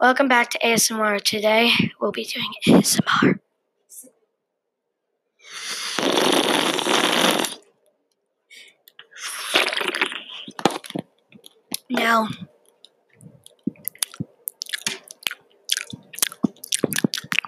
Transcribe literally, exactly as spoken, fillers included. Welcome back to A S M R. Today, we'll be doing A S M R. Now,